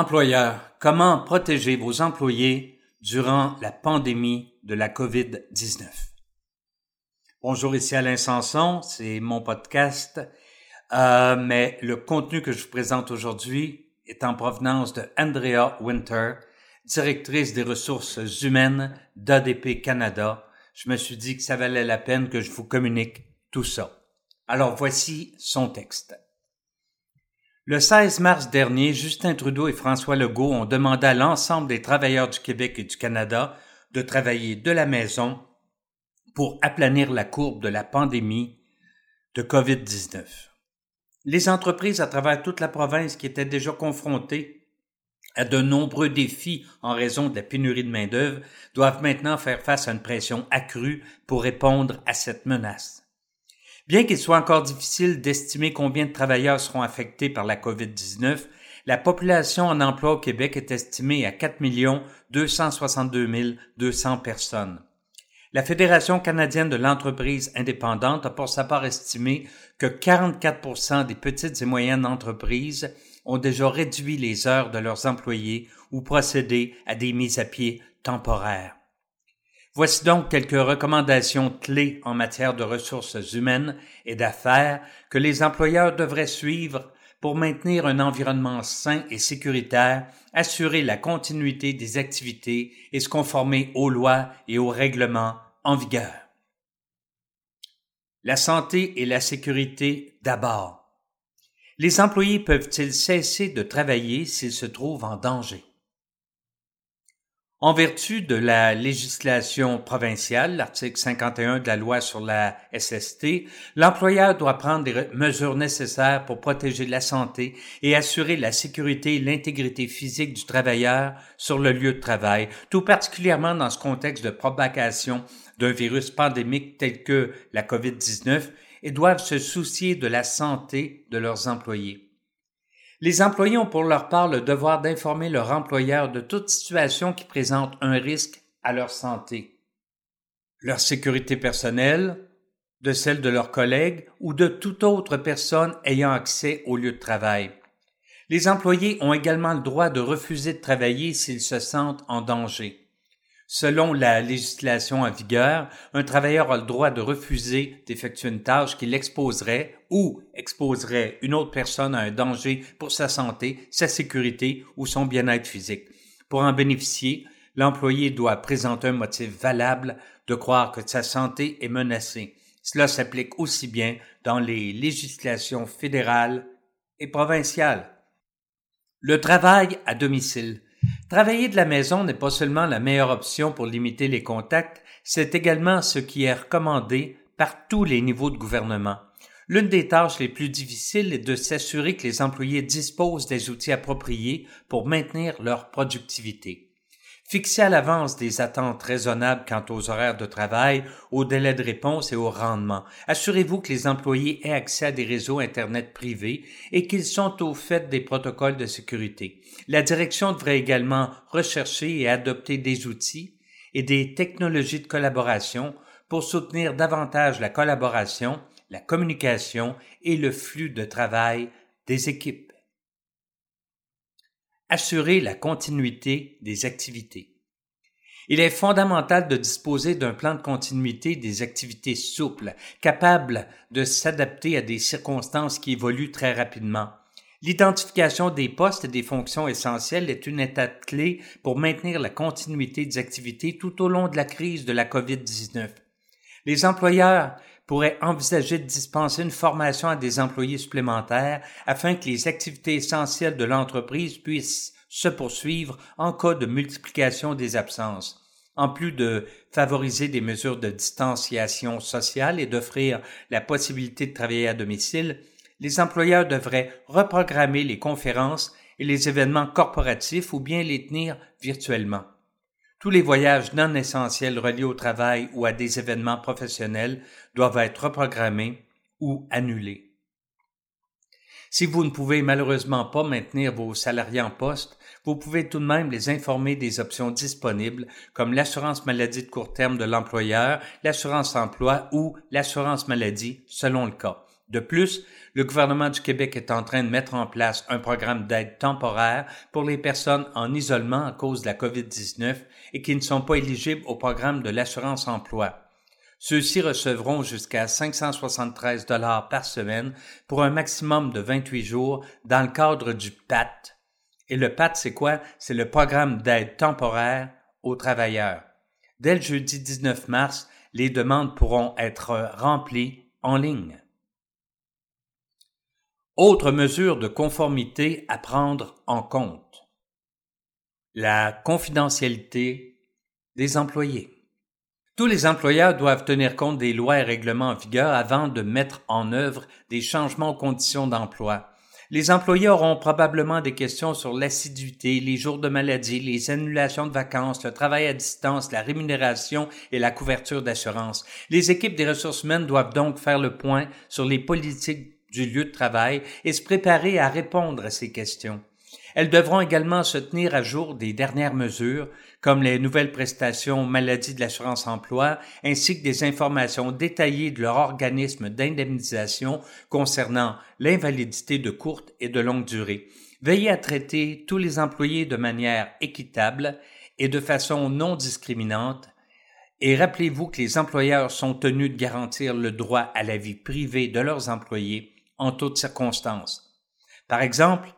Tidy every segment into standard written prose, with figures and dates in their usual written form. Employeurs, comment protéger vos employés durant la pandémie de la COVID-19? Bonjour, ici Alain Samson, c'est mon podcast, mais le contenu que je vous présente aujourd'hui est en provenance de Andrea Winter, directrice des ressources humaines d'ADP Canada. Je me suis dit que ça valait la peine que je vous communique tout ça. Alors voici son texte. Le 16 mars dernier, Justin Trudeau et François Legault ont demandé à l'ensemble des travailleurs du Québec et du Canada de travailler de la maison pour aplanir la courbe de la pandémie de COVID-19. Les entreprises à travers toute la province qui étaient déjà confrontées à de nombreux défis en raison de la pénurie de main-d'œuvre doivent maintenant faire face à une pression accrue pour répondre à cette menace. Bien qu'il soit encore difficile d'estimer combien de travailleurs seront affectés par la COVID-19, la population en emploi au Québec est estimée à 4 262 200 personnes. La Fédération canadienne de l'entreprise indépendante a pour sa part estimé que 44% des petites et moyennes entreprises ont déjà réduit les heures de leurs employés ou procédé à des mises à pied temporaires. Voici donc quelques recommandations clés en matière de ressources humaines et d'affaires que les employeurs devraient suivre pour maintenir un environnement sain et sécuritaire, assurer la continuité des activités et se conformer aux lois et aux règlements en vigueur. La santé et la sécurité d'abord. Les employés peuvent-ils cesser de travailler s'ils se trouvent en danger? En vertu de la législation provinciale, l'article 51 de la loi sur la SST, l'employeur doit prendre les mesures nécessaires pour protéger la santé et assurer la sécurité et l'intégrité physique du travailleur sur le lieu de travail, tout particulièrement dans ce contexte de propagation d'un virus pandémique tel que la COVID-19, et doivent se soucier de la santé de leurs employés. Les employés ont pour leur part le devoir d'informer leur employeur de toute situation qui présente un risque à leur santé, leur sécurité personnelle, de celle de leurs collègues ou de toute autre personne ayant accès au lieu de travail. Les employés ont également le droit de refuser de travailler s'ils se sentent en danger. Selon la législation en vigueur, un travailleur a le droit de refuser d'effectuer une tâche qui l'exposerait ou exposerait une autre personne à un danger pour sa santé, sa sécurité ou son bien-être physique. Pour en bénéficier, l'employé doit présenter un motif valable de croire que sa santé est menacée. Cela s'applique aussi bien dans les législations fédérales et provinciales. Le travail à domicile. Travailler de la maison n'est pas seulement la meilleure option pour limiter les contacts, c'est également ce qui est recommandé par tous les niveaux de gouvernement. L'une des tâches les plus difficiles est de s'assurer que les employés disposent des outils appropriés pour maintenir leur productivité. Fixer à l'avance des attentes raisonnables quant aux horaires de travail, aux délais de réponse et au rendement. Assurez-vous que les employés aient accès à des réseaux Internet privés et qu'ils sont au fait des protocoles de sécurité. La direction devrait également rechercher et adopter des outils et des technologies de collaboration pour soutenir davantage la collaboration, la communication et le flux de travail des équipes. Assurer la continuité des activités. Il est fondamental de disposer d'un plan de continuité des activités souples, capable de s'adapter à des circonstances qui évoluent très rapidement. L'identification des postes et des fonctions essentielles est une étape clé pour maintenir la continuité des activités tout au long de la crise de la COVID-19. Les employeurs pourrait envisager de dispenser une formation à des employés supplémentaires afin que les activités essentielles de l'entreprise puissent se poursuivre en cas de multiplication des absences. En plus de favoriser des mesures de distanciation sociale et d'offrir la possibilité de travailler à domicile, les employeurs devraient reprogrammer les conférences et les événements corporatifs ou bien les tenir virtuellement. Tous les voyages non essentiels reliés au travail ou à des événements professionnels doivent être reprogrammés ou annulés. Si vous ne pouvez malheureusement pas maintenir vos salariés en poste, vous pouvez tout de même les informer des options disponibles comme l'assurance maladie de court terme de l'employeur, l'assurance emploi ou l'assurance maladie selon le cas. De plus, le gouvernement du Québec est en train de mettre en place un programme d'aide temporaire pour les personnes en isolement à cause de la COVID-19 et qui ne sont pas éligibles au programme de l'assurance-emploi. Ceux-ci recevront jusqu'à 573 $ par semaine pour un maximum de 28 jours dans le cadre du PAT. Et le PAT, c'est quoi? C'est le programme d'aide temporaire aux travailleurs. Dès le jeudi 19 mars, les demandes pourront être remplies en ligne. Autre mesure de conformité à prendre en compte: la confidentialité des employés. Tous les employeurs doivent tenir compte des lois et règlements en vigueur avant de mettre en œuvre des changements aux conditions d'emploi. Les employés auront probablement des questions sur l'assiduité, les jours de maladie, les annulations de vacances, le travail à distance, la rémunération et la couverture d'assurance. Les équipes des ressources humaines doivent donc faire le point sur les politiques du lieu de travail et se préparer à répondre à ces questions. Elles devront également se tenir à jour des dernières mesures, comme les nouvelles prestations maladie de l'assurance-emploi, ainsi que des informations détaillées de leur organisme d'indemnisation concernant l'invalidité de courte et de longue durée. Veillez à traiter tous les employés de manière équitable et de façon non discriminante, et rappelez-vous que les employeurs sont tenus de garantir le droit à la vie privée de leurs employés en toutes circonstances. Par exemple,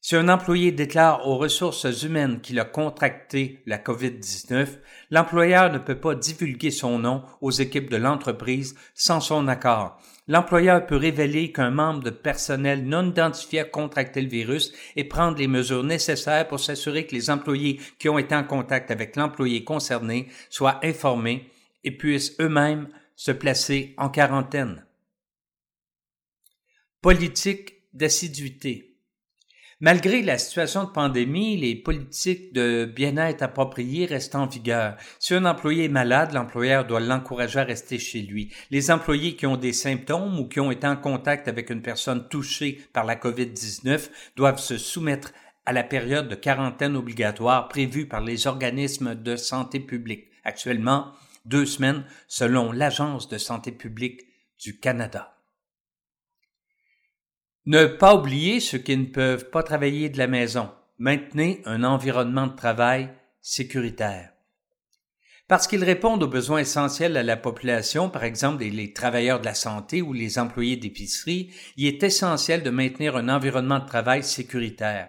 si un employé déclare aux ressources humaines qu'il a contracté la COVID-19, l'employeur ne peut pas divulguer son nom aux équipes de l'entreprise sans son accord. L'employeur peut révéler qu'un membre de personnel non identifié a contracté le virus et prendre les mesures nécessaires pour s'assurer que les employés qui ont été en contact avec l'employé concerné soient informés et puissent eux-mêmes se placer en quarantaine. Politique d'assiduité. Malgré la situation de pandémie, les politiques de bien-être appropriées restent en vigueur. Si un employé est malade, l'employeur doit l'encourager à rester chez lui. Les employés qui ont des symptômes ou qui ont été en contact avec une personne touchée par la COVID-19 doivent se soumettre à la période de quarantaine obligatoire prévue par les organismes de santé publique. Actuellement, 2 semaines selon l'Agence de santé publique du Canada. Ne pas oublier ceux qui ne peuvent pas travailler de la maison. Maintenez un environnement de travail sécuritaire. Parce qu'ils répondent aux besoins essentiels à la population, par exemple les travailleurs de la santé ou les employés d'épicerie, il est essentiel de maintenir un environnement de travail sécuritaire.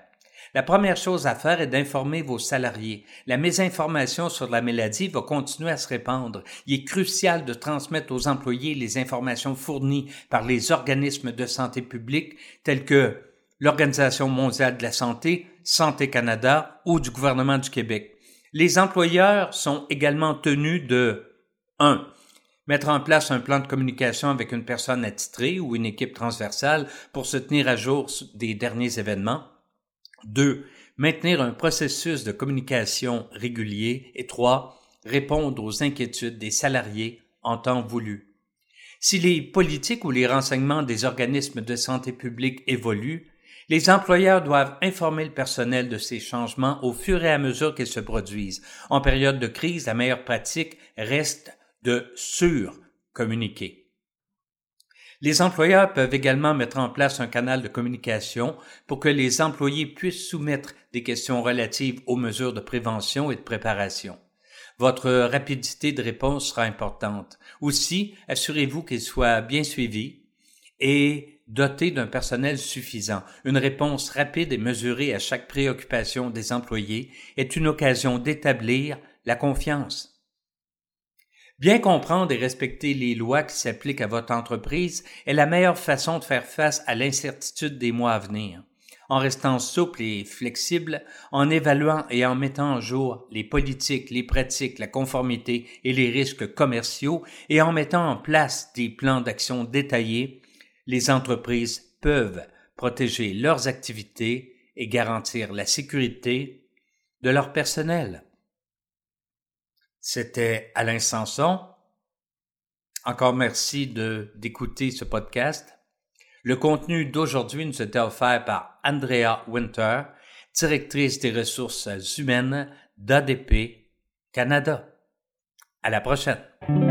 La première chose à faire est d'informer vos salariés. La mésinformation sur la maladie va continuer à se répandre. Il est crucial de transmettre aux employés les informations fournies par les organismes de santé publique tels que l'Organisation mondiale de la santé, Santé Canada ou du gouvernement du Québec. Les employeurs sont également tenus de 1. Mettre en place un plan de communication avec une personne attitrée ou une équipe transversale pour se tenir à jour des derniers événements. 2. Maintenir un processus de communication régulier. Et 3. Répondre aux inquiétudes des salariés en temps voulu. Si les politiques ou les renseignements des organismes de santé publique évoluent, les employeurs doivent informer le personnel de ces changements au fur et à mesure qu'ils se produisent. En période de crise, la meilleure pratique reste de surcommuniquer. Les employeurs peuvent également mettre en place un canal de communication pour que les employés puissent soumettre des questions relatives aux mesures de prévention et de préparation. Votre rapidité de réponse sera importante. Aussi, assurez-vous qu'ils soient bien suivis et dotés d'un personnel suffisant. Une réponse rapide et mesurée à chaque préoccupation des employés est une occasion d'établir la confiance. Bien comprendre et respecter les lois qui s'appliquent à votre entreprise est la meilleure façon de faire face à l'incertitude des mois à venir. En restant souple et flexible, en évaluant et en mettant à jour les politiques, les pratiques, la conformité et les risques commerciaux, et en mettant en place des plans d'action détaillés, les entreprises peuvent protéger leurs activités et garantir la sécurité de leur personnel. C'était Alain Samson. Encore merci d'écouter ce podcast. Le contenu d'aujourd'hui nous était offert par Andrea Winter, directrice des ressources humaines d'ADP Canada. À la prochaine!